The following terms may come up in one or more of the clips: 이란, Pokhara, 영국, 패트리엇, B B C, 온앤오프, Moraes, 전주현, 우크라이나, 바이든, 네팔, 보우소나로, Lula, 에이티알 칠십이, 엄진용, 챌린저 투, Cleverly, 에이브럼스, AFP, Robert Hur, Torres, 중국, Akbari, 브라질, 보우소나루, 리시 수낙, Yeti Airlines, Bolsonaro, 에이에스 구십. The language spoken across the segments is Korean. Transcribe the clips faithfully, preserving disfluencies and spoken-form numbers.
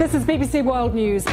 This is B B C World News.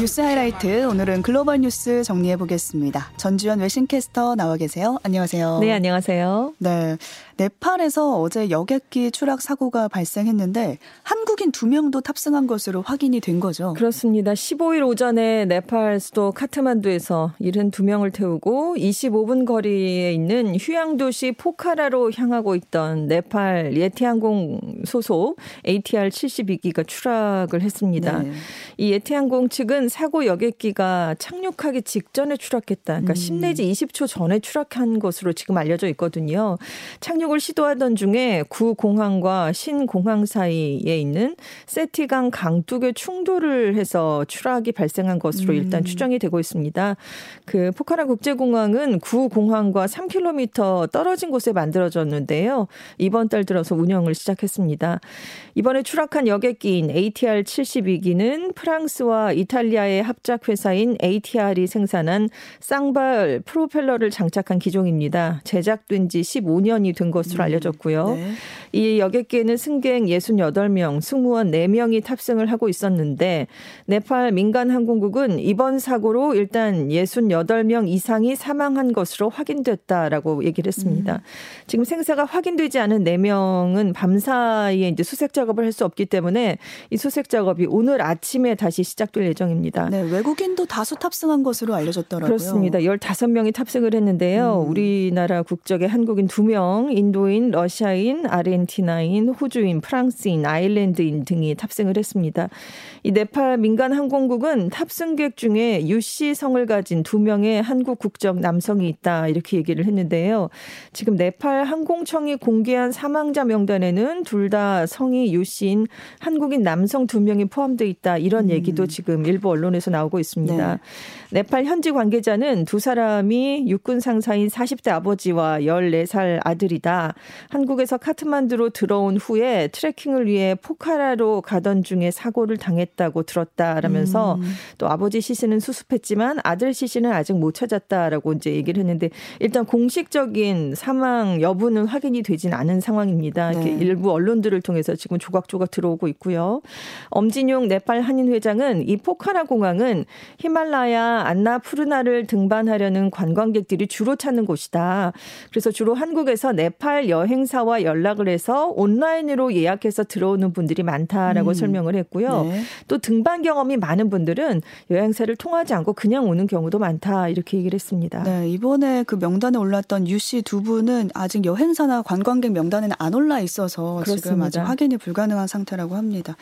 뉴스 하이라이트 오늘은 글로벌 뉴스 정리해 보겠습니다. 전주현 외신캐스터 나와 계세요. 안녕하세요. 네, 안녕하세요. 네, 네팔에서 어제 여객기 추락 사고가 발생했는데 한국인 두 명도 탑승한 것으로 확인이 된 거죠. 그렇습니다. 십오일 오전에 네팔 수도 카트만두에서 칠십이 명을 태우고 이십오 분 거리에 있는 휴양도시 포카라로 향하고 있던 네팔 예티항공 소속 에이티알 칠십이 기가 추락을 했습니다. 네. 이 예티항공 측은 사고 여객기가 착륙하기 직전에 추락했다. 그러니까 음. 십 내지 이십 초 전에 추락한 것으로 지금 알려져 있거든요. 착륙을 시도하던 중에 구공항과 신공항 사이에 있는 세티강 강둑에 충돌을 해서 추락이 발생한 것으로 일단 추정이 되고 있습니다. 그 포카라 국제공항은 구공항과 삼 킬로미터 떨어진 곳에 만들어졌는데요. 이번 달 들어서 운영을 시작했습니다. 이번에 추락한 여객기인 에이티알 칠십이 기는 프랑스와 이탈리아의 합작회사인 에이티알이 생산한 쌍발 프로펠러를 장착한 기종입니다. 제작된 지 십오 년이 된 것으로 알려졌고요. 네. 이 여객기에는 승객 육십팔 명, 승무원 네 명이 탑승을 하고 있었는데 네팔 민간항공국은 이번 사고로 일단 육십팔 명 이상이 사망한 것으로 확인됐다라고 얘기를 했습니다. 음. 지금 생사가 확인되지 않은 네 명은 밤사이에 이제 수색 작업을 할 수 없기 때문에 이 수색 작업이 오늘 아침에 다시 시작될 예정입니다. 네, 외국인도 다수 탑승한 것으로 알려졌더라고요. 그렇습니다. 십오 명이 탑승을 했는데요. 음. 우리나라 국적의 한국인 두 명, 인도인, 러시아인, 아르헨티나인, 호주인, 프랑스인, 아일랜드인 등이 탑승을 했습니다. 이 네팔 민간 항공국은 탑승객 중에 유씨 성을 가진 두 명의 한국 국적 남성이 있다 이렇게 얘기를 했는데요. 지금 네팔 항공청이 공개한 사망자 명단에는 둘 다 성이 유씨인 한국인 남성 두 명이 포함되어 있다 이런 얘기도 지금 일부 언론에서 나오고 있습니다. 네. 네팔 현지 관계자는 두 사람이 육군 상사인 사십 대 아버지와 열네 살 아들이다. 한국에서 카트만두로 들어온 후에 트레킹을 위해 포카라로 가던 중에 사고를 당했다고 들었다라면서 음. 또 아버지 시신은 수습했지만 아들 시신은 아직 못 찾았다라고 이제 얘기를 했는데 일단 공식적인 사망 여부는 확인이 되진 않은 상황입니다. 네. 일부 언론들을 통해서 지금 조각조각 들어오고 있고요. 엄진용 네팔 한인 회장은 이 포카라 공항은 히말라야, 안나푸르나를 등반하려는 관광객들이 주로 찾는 곳이다. 그래서 주로 한국에서 네팔 여행사와 연락을 해서 온라인으로 예약해서 들어오는 분들이 많다라고 음. 설명을 했고요. 네. 또 등반 경험이 많은 분들은 여행사를 통하지 않고 그냥 오는 경우도 많다 이렇게 얘기를 했습니다. 네, 이번에 그 명단에 올랐던 유씨 두 분은 아직 여행사나 관광객 명단에는 안 올라 있어서 그렇습니다. 지금 아직 확인이 불가능한 상태라고 합니다.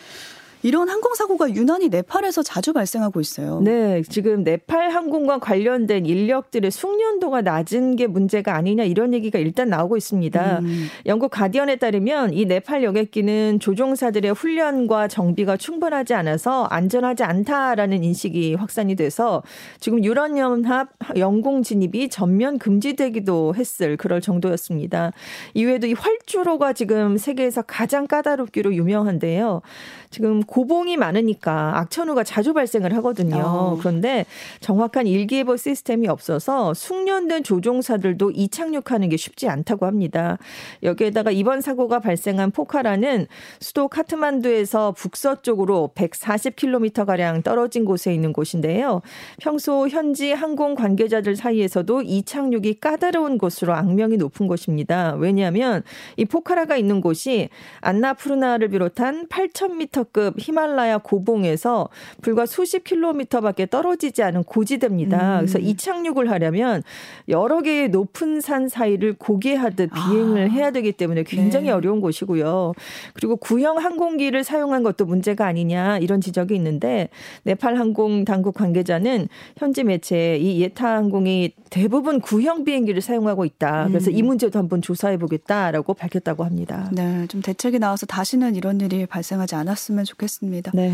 이런 항공사고가 유난히 네팔에서 자주 발생하고 있어요. 네. 지금 네팔 항공과 관련된 인력들의 숙련도가 낮은 게 문제가 아니냐 이런 얘기가 일단 나오고 있습니다. 음. 영국 가디언에 따르면 이 네팔 여객기는 조종사들의 훈련과 정비가 충분하지 않아서 안전하지 않다라는 인식이 확산이 돼서 지금 유럽연합 영공 진입이 전면 금지되기도 했을 그럴 정도였습니다. 이외에도 이 활주로가 지금 세계에서 가장 까다롭기로 유명한데요. 지금 고봉이 많으니까 악천후가 자주 발생을 하거든요. 그런데 정확한 일기예보 시스템이 없어서 숙련된 조종사들도 이착륙하는 게 쉽지 않다고 합니다. 여기에다가 이번 사고가 발생한 포카라는 수도 카트만두에서 북서쪽으로 백사십 킬로미터가량 떨어진 곳에 있는 곳인데요. 평소 현지 항공 관계자들 사이에서도 이착륙이 까다로운 곳으로 악명이 높은 곳입니다. 왜냐하면 이 포카라가 있는 곳이 안나푸르나를 비롯한 팔천 미터급 히말라야 고봉에서 불과 수십 킬로미터밖에 떨어지지 않은 고지대입니다. 그래서 이착륙을 하려면 여러 개의 높은 산 사이를 고개하듯 비행을 아. 해야 되기 때문에 굉장히 네. 어려운 곳이고요. 그리고 구형 항공기를 사용한 것도 문제가 아니냐 이런 지적이 있는데 네팔 항공 당국 관계자는 현지 매체에 이 예타 항공이 대부분 구형 비행기를 사용하고 있다. 그래서 이 문제도 한번 조사해보겠다라고 밝혔다고 합니다. 네, 좀 대책이 나와서 다시는 이런 일이 발생하지 않았으면 좋겠습니다. 했습니다. 네.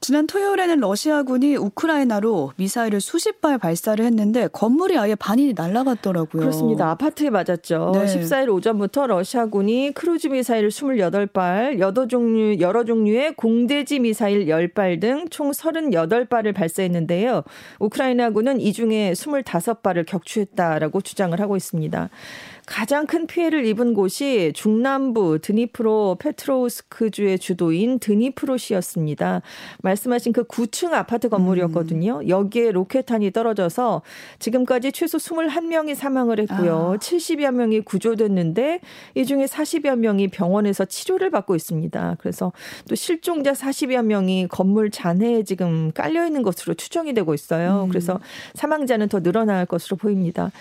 지난 토요일에는 러시아군이 우크라이나로 미사일을 수십 발 발사를 했는데 건물이 아예 반이 날아갔더라고요. 그렇습니다. 아파트에 맞았죠. 네. 십사일 오전부터 러시아군이 크루즈 미사일 이십팔 발, 여러 종류, 여러 종류의 공대지 미사일 십 발 등 총 삼십팔 발을 발사했는데요. 우크라이나군은 이 중에 이십오 발을 격추했다라고 주장을 하고 있습니다. 가장 큰 피해를 입은 곳이 중남부 드니프로 페트로우스크주의 주도인 드니프로시였습니다. 말씀하신 그 구층 아파트 건물이었거든요. 음. 여기에 로켓탄이 떨어져서 지금까지 최소 이십일 명이 사망을 했고요. 아. 칠십여 명이 구조됐는데 이 중에 사십여 명이 병원에서 치료를 받고 있습니다. 그래서 또 실종자 사십여 명이 건물 잔해에 지금 깔려 있는 것으로 추정이 되고 있어요. 음. 그래서 사망자는 더 늘어날 것으로 보입니다.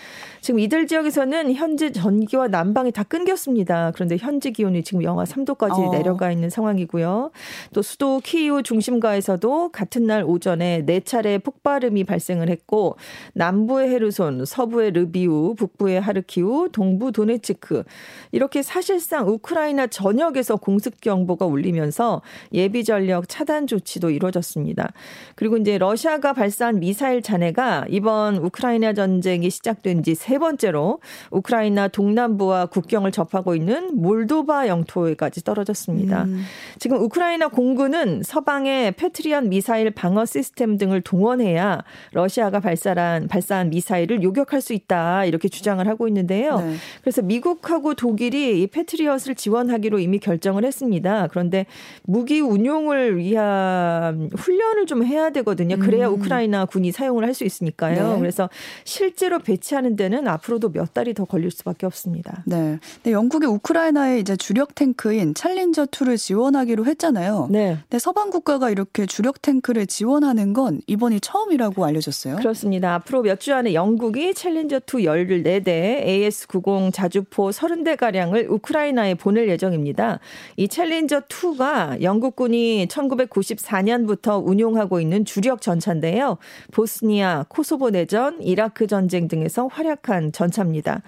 지금 이들 지역에서는 현재 전기와 난방이 다 끊겼습니다. 그런데 현지 기온이 지금 영하 삼도까지 어. 내려가 있는 상황이고요. 또 수도 키이우 중심가에서도 같은 날 오전에 네 차례 폭발음이 발생을 했고 남부의 헤르손, 서부의 르비우, 북부의 하르키우, 동부 도네츠크 이렇게 사실상 우크라이나 전역에서 공습경보가 울리면서 예비전력 차단 조치도 이루어졌습니다. 그리고 이제 러시아가 발사한 미사일 잔해가 이번 우크라이나 전쟁이 시작된 지 세 번째로 우크라이나 동남부와 국경을 접하고 있는 몰도바 영토에까지 떨어졌습니다. 음. 지금 우크라이나 공군은 서방의 패트리엇 미사일 방어 시스템 등을 동원해야 러시아가 발사한, 발사한 미사일을 요격할 수 있다 이렇게 주장을 하고 있는데요. 네. 그래서 미국하고 독일이 이 패트리엇을 지원하기로 이미 결정을 했습니다. 그런데 무기 운용을 위한 훈련을 좀 해야 되거든요. 그래야 음. 우크라이나 군이 사용을 할 수 있으니까요. 네. 그래서 실제로 배치하는 데는 앞으로도 몇 달이 더 걸릴 수밖에 없습니다. 네. 근데 영국이 우크라이나의 이제 주력 탱크인 챌린저 투를 지원하기로 했잖아요. 네. 근데 서방 국가가 이렇게 주력 탱크를 지원하는 건 이번이 처음이라고 알려졌어요. 그렇습니다. 앞으로 몇 주 안에 영국이 챌린저 투 열네 대, 에이에스 구십 자주포 삼십 대가량을 우크라이나에 보낼 예정입니다. 이 챌린저 투가 영국군이 천구백구십사년부터 운용하고 있는 주력 전차인데요. 보스니아, 코소보 내전, 이라크 전쟁 등에서 활약한 전차입니다.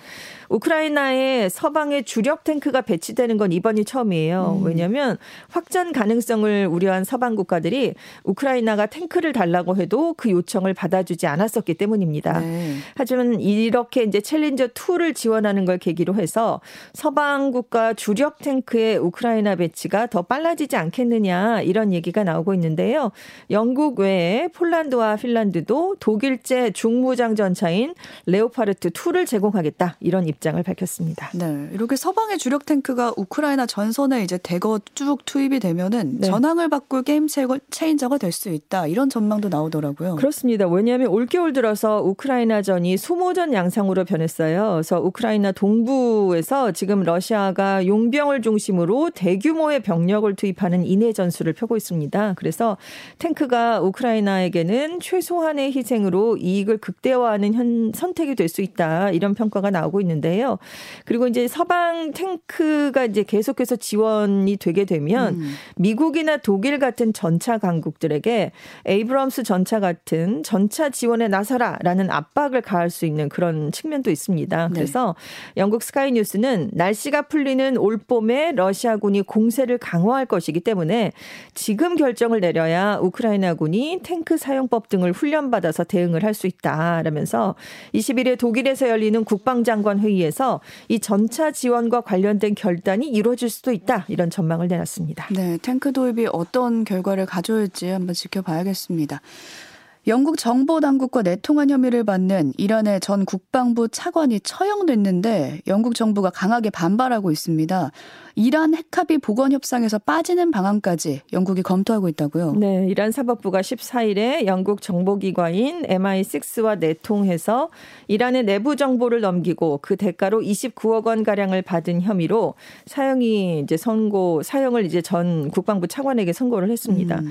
우크라이나에 서방의 주력 탱크가 배치되는 건 이번이 처음이에요. 왜냐하면 확전 가능성을 우려한 서방 국가들이 우크라이나가 탱크를 달라고 해도 그 요청을 받아주지 않았었기 때문입니다. 네. 하지만 이렇게 이제 챌린저 투를 지원하는 걸 계기로 해서 서방 국가 주력 탱크의 우크라이나 배치가 더 빨라지지 않겠느냐 이런 얘기가 나오고 있는데요. 영국 외에 폴란드와 핀란드도 독일제 중무장 전차인 레오파르트 투를 제공하겠다 이런 입장을 밝혔습니다. 네, 이렇게 서방의 주력 탱크가 우크라이나 전선에 이제 대거 쭉 투입이 되면은 네. 전황을 바꿀 게임 체인저가 될 수 있다 이런 전망도 나오더라고요. 그렇습니다. 왜냐하면 올겨울 들어서 우크라이나전이 소모전 양상으로 변했어요. 그래서 우크라이나 동부에서 지금 러시아가 용병을 중심으로 대규모의 병력을 투입하는 인해 전술을 펴고 있습니다. 그래서 탱크가 우크라이나에게는 최소한의 희생으로 이익을 극대화하는 현, 선택이 될 수 있다 이런 평가가 나오고 있는데요. 그리고 이제 서방 탱크가 이제 계속해서 지원이 되게 되면 음. 미국이나 독일 같은 전차 강국들에게 에이브럼스 전차 같은 전차 지원에 나서라라는 압박을 가할 수 있는 그런 측면도 있습니다. 그래서 네. 영국 스카이 뉴스는 날씨가 풀리는 올봄에 러시아군이 공세를 강화할 것이기 때문에 지금 결정을 내려야 우크라이나군이 탱크 사용법 등을 훈련받아서 대응을 할 수 있다라면서 이십일일 독일에서 열리는 국방장관 회의에서 이 전차 지원과 관련된 결단이 이루어질 수도 있다 이런 전망을 내놨습니다. 네, 탱크 도입이 어떤 결과를 가져올지 한번 지켜봐야겠습니다. 영국 정보 당국과 내통한 혐의를 받는 이란의 전 국방부 차관이 처형됐는데 영국 정부가 강하게 반발하고 있습니다. 이란 핵합의 복원 협상에서 빠지는 방안까지 영국이 검토하고 있다고요. 네, 이란 사법부가 십사일에 영국 정보기관인 엠아이식스와 내통해서 이란의 내부 정보를 넘기고 그 대가로 이십구억 원 가량을 받은 혐의로 사형이 이제 선고 사형을 이제 전 국방부 차관에게 선고를 했습니다.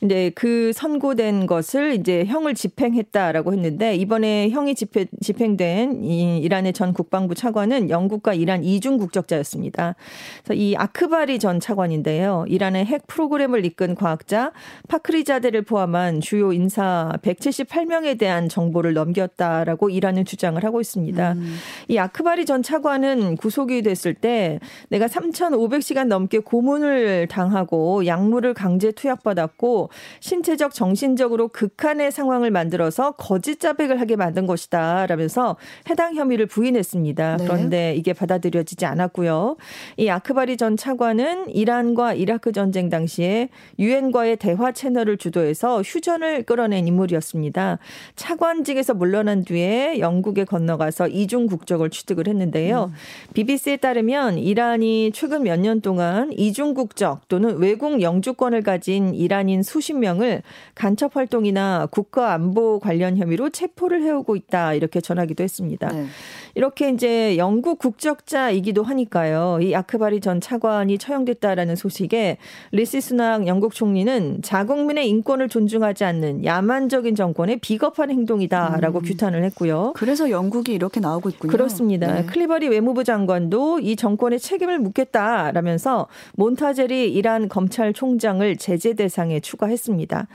근데 그 선고된 것을 이제 형을 집행했다라고 했는데 이번에 형이 집행, 집행된 이 이란의 전 국방부 차관은 영국과 이란 이중 국적자였습니다. 그래서 이 아크바리 전 차관인데요. 이란의 핵 프로그램을 이끈 과학자 파크리자데를 포함한 주요 인사 백칠십팔 명에 대한 정보를 넘겼다라고 이란은 주장을 하고 있습니다. 음. 이 아크바리 전 차관은 구속이 됐을 때 내가 삼천오백 시간 넘게 고문을 당하고 약물을 강제 투약받았고 신체적 정신적으로 극한의 혼란의 상황을 만들어서 거짓 자백을 하게 만든 것이다 라면서 해당 혐의를 부인했습니다. 네. 그런데 이게 받아들여지지 않았고요. 이 아크바리 전 차관은 이란과 이라크 전쟁 당시에 유엔과의 대화 채널을 주도해서 휴전을 끌어낸 인물이었습니다. 차관직에서 물러난 뒤에 영국에 건너가서 이중 국적을 취득을 했는데요. 음. 비비씨에 따르면 이란이 최근 몇 년 동안 이중 국적 또는 외국 영주권을 가진 이란인 수십 명을 간첩 활동이나 국가 안보 관련 혐의로 체포를 해오고 있다 이렇게 전하기도 했습니다. 네. 이렇게 이제 영국 국적자이기도 하니까요. 이 아크바리 전 차관이 처형됐다라는 소식에 리시 수낙 영국 총리는 자국민의 인권을 존중하지 않는 야만적인 정권의 비겁한 행동이다라고 음. 규탄을 했고요. 그래서 영국이 이렇게 나오고 있군요. 그렇습니다. 네. 클리버리 외무부 장관도 이 정권의 책임을 묻겠다라면서 몬타젤이 이란 검찰총장을 제재 대상에 추가했습니다.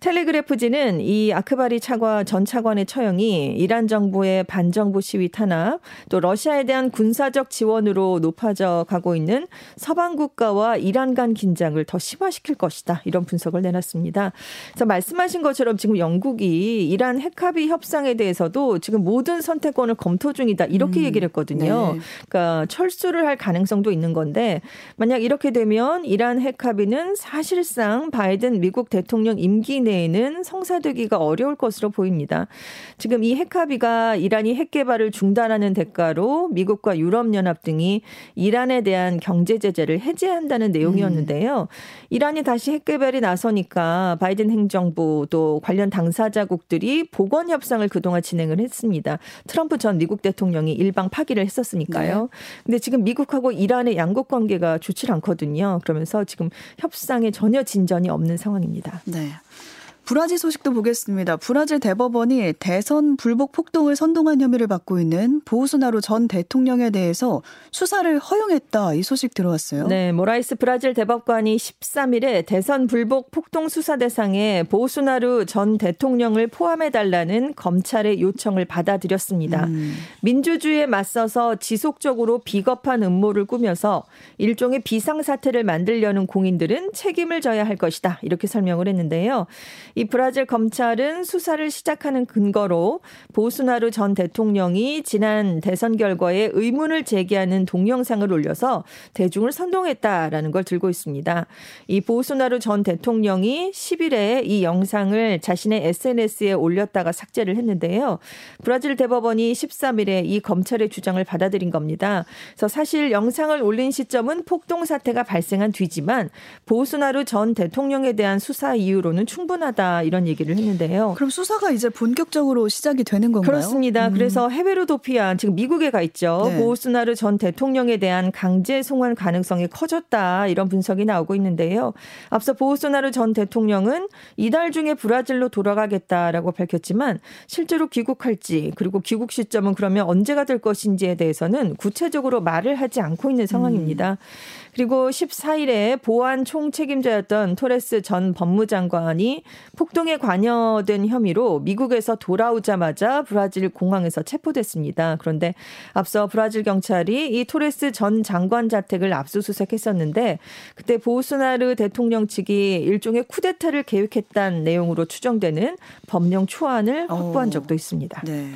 텔레그래프지는 이 아크바리 차관 전 차관의 처형이 이란 정부의 반정부 시위 탄압 또 러시아에 대한 군사적 지원으로 높아져 가고 있는 서방 국가와 이란 간 긴장을 더 심화시킬 것이다 이런 분석을 내놨습니다. 그래서 말씀하신 것처럼 지금 영국이 이란 핵합의 협상에 대해서도 지금 모든 선택권을 검토 중이다 이렇게 음, 얘기를 했거든요. 네. 그러니까 철수를 할 가능성도 있는 건데 만약 이렇게 되면 이란 핵합의는 사실상 바이든 미국 대통령 임기 내에는 성사되기가 어려울 것으로 보입니다. 지금 이 핵합의가 이란이 핵 개발을 중단하는 대가로 미국과 유럽연합 등이 이란에 대한 경제 제재를 해제한다는 내용이었는데요. 음. 이란이 다시 핵 개발에 나서니까 바이든 행정부도 관련 당사자국들이 복원 협상을 그동안 진행을 했습니다. 트럼프 전 미국 대통령이 일방 파기를 했었으니까요. 그런데 네. 지금 미국하고 이란의 양국 관계가 좋지 않거든요. 그러면서 지금 협상에 전혀 진전이 없는 상황입니다. 네. 브라질 소식도 보겠습니다. 브라질 대법원이 대선 불복 폭동을 선동한 혐의를 받고 있는 보우소나로 전 대통령에 대해서 수사를 허용했다. 이 소식 들어왔어요. 네, 모라이스 브라질 대법관이 십삼 일에 대선 불복 폭동 수사 대상에 보우소나루 전 대통령을 포함해달라는 검찰의 요청을 받아들였습니다. 음. 민주주의에 맞서서 지속적으로 비겁한 음모를 꾸며서 일종의 비상사태를 만들려는 공인들은 책임을 져야 할 것이다. 이렇게 설명을 했는데요. 이 브라질 검찰은 수사를 시작하는 근거로 보수나루 전 대통령이 지난 대선 결과에 의문을 제기하는 동영상을 올려서 대중을 선동했다라는 걸 들고 있습니다. 이 보수나루 전 대통령이 십 일에 이 영상을 자신의 에스엔에스에 올렸다가 삭제를 했는데요. 브라질 대법원이 십삼 일에 이 검찰의 주장을 받아들인 겁니다. 그래서 사실 영상을 올린 시점은 폭동 사태가 발생한 뒤지만 보수나루 전 대통령에 대한 수사 이유로는 충분하다. 이런 얘기를 했는데요. 그럼 수사가 이제 본격적으로 시작이 되는 건가요? 그렇습니다. 음. 그래서 해외로 도피한 지금 미국에 가 있죠. 네. 보우스나루 전 대통령에 대한 강제 송환 가능성이 커졌다. 이런 분석이 나오고 있는데요. 앞서 보우스나루 전 대통령은 이달 중에 브라질로 돌아가겠다라고 밝혔지만 실제로 귀국할지 그리고 귀국 시점은 그러면 언제가 될 것인지에 대해서는 구체적으로 말을 하지 않고 있는 상황입니다. 음. 그리고 십사 일에 보안 총책임자였던 토레스 전 법무장관이 폭동에 관여된 혐의로 미국에서 돌아오자마자 브라질 공항에서 체포됐습니다. 그런데 앞서 브라질 경찰이 이 토레스 전 장관 자택을 압수수색했었는데 그때 보우스나르 대통령 측이 일종의 쿠데타를 계획했다는 내용으로 추정되는 법령 초안을 확보한 오, 적도 있습니다. 네.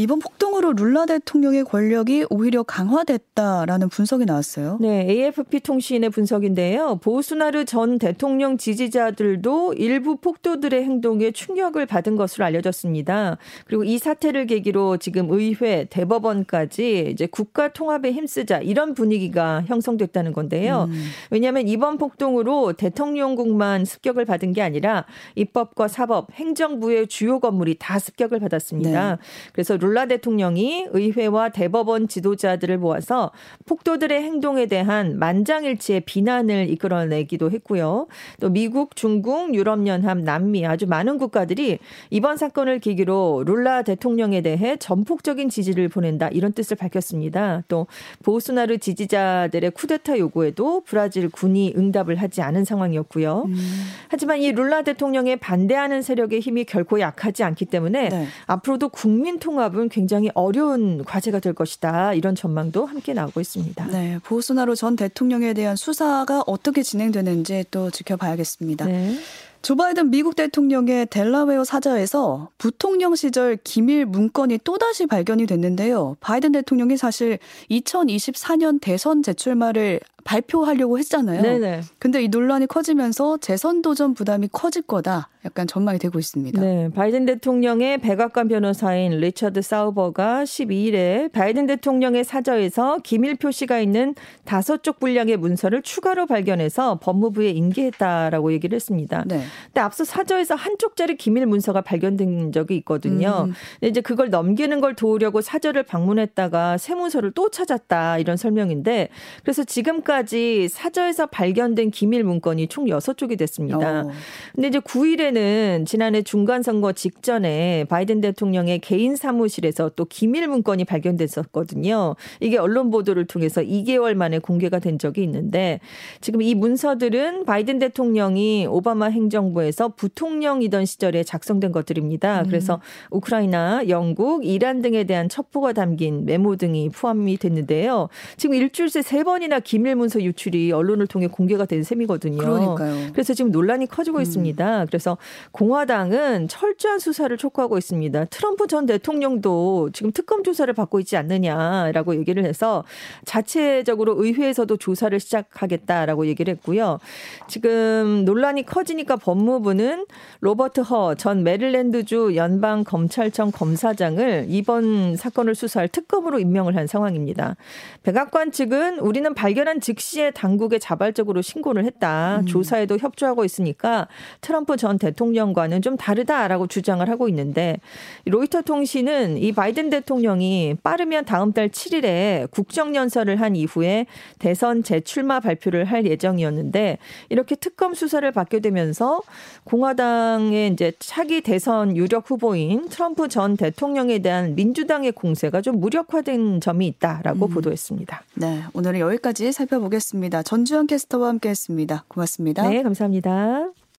이번 폭동으로 룰라 대통령의 권력이 오히려 강화됐다라는 분석이 나왔어요. 네, 에이에프피 통신의 분석인데요. 보우스나루 전 대통령 지지자들도 일부 폭도들의 행동에 충격을 받은 것으로 알려졌습니다. 그리고 이 사태를 계기로 지금 의회, 대법원까지 이제 국가 통합에 힘쓰자 이런 분위기가 형성됐다는 건데요. 음. 왜냐하면 이번 폭동으로 대통령궁만 습격을 받은 게 아니라 입법과 사법, 행정부의 주요 건물이 다 습격을 받았습니다. 네. 그래서 룰 룰라 대통령이 의회와 대법원 지도자들을 모아서 폭도들의 행동에 대한 만장일치의 비난을 이끌어내기도 했고요. 또 미국, 중국, 유럽연합, 남미 아주 많은 국가들이 이번 사건을 계기로 룰라 대통령에 대해 전폭적인 지지를 보낸다 이런 뜻을 밝혔습니다. 또 보우스나루 지지자들의 쿠데타 요구에도 브라질 군이 응답을 하지 않은 상황이었고요. 음. 하지만 이 룰라 대통령에 반대하는 세력의 힘이 결코 약하지 않기 때문에 네. 앞으로도 국민 통합 굉장히 어려운 과제가 될 것이다. 이런 전망도 함께 나오고 있습니다. 네, 보우소나로 전 대통령에 대한 수사가 어떻게 진행되는지 또 지켜봐야겠습니다. 네. 조 바이든 미국 대통령의 델라웨어 사자에서 부통령 시절 기밀 문건이 또다시 발견이 됐는데요. 바이든 대통령이 사실 이천이십사 년 대선 제출말을 발표하려고 했잖아요. 네네. 근데 이 논란이 커지면서 재선 도전 부담이 커질 거다. 약간 전망이 되고 있습니다. 네, 바이든 대통령의 백악관 변호사인 리처드 사우버가 십이 일에 바이든 대통령의 사저에서 기밀 표시가 있는 다섯 쪽 분량의 문서를 추가로 발견해서 법무부에 인계했다라고 얘기를 했습니다. 네. 근데 앞서 사저에서 한 쪽짜리 기밀 문서가 발견된 적이 있거든요. 음. 근데 이제 그걸 넘기는 걸 도우려고 사저를 방문했다가 새 문서를 또 찾았다 이런 설명인데, 그래서 지금까지 사저에서 발견된 기밀 문건이 총 여섯 쪽이 됐습니다. 그런데 이제 구 일에는 지난해 중간선거 직전에 바이든 대통령의 개인 사무실에서 또 기밀 문건이 발견됐었거든요. 이게 언론 보도를 통해서 이 개월 만에 공개가 된 적이 있는데, 지금 이 문서들은 바이든 대통령이 오바마 행정부에서 부통령이던 시절에 작성된 것들입니다. 그래서 우크라이나, 영국, 이란 등에 대한 첩보가 담긴 메모 등이 포함이 됐는데요. 지금 일주일 새 세 번이나 기밀 문서 유출이 언론을 통해 공개가 된 셈이거든요. 그러니까요. 그래서 지금 논란이 커지고 음. 있습니다. 그래서 공화당은 철저한 수사를 촉구하고 있습니다. 트럼프 전 대통령도 지금 특검 조사를 받고 있지 않느냐라고 얘기를 해서 자체적으로 의회에서도 조사를 시작하겠다라고 얘기를 했고요. 지금 논란이 커지니까 법무부는 로버트 허 전 메릴랜드주 연방검찰청 검사장을 이번 사건을 수사할 특검으로 임명을 한 상황입니다. 백악관 측은 우리는 발견한 즉 시에 당국에 자발적으로 신고를 했다. 음. 조사에도 협조하고 있으니까 트럼프 전 대통령과는 좀 다르다라고 주장을 하고 있는데, 로이터 통신은 이 바이든 대통령이 빠르면 다음 달 칠 일에 국정연설을 한 이후에 대선 재출마 발표를 할 예정이었는데, 이렇게 특검 수사를 받게 되면서 공화당의 이제 차기 대선 유력 후보인 트럼프 전 대통령에 대한 민주당의 공세가 좀 무력화된 점이 있다라고 음. 보도했습니다. 네, 오늘은 여기까지 살펴보겠습니다. 전주현 캐스터와 함께했습니다. 고맙습니다. 네, 감사합니다.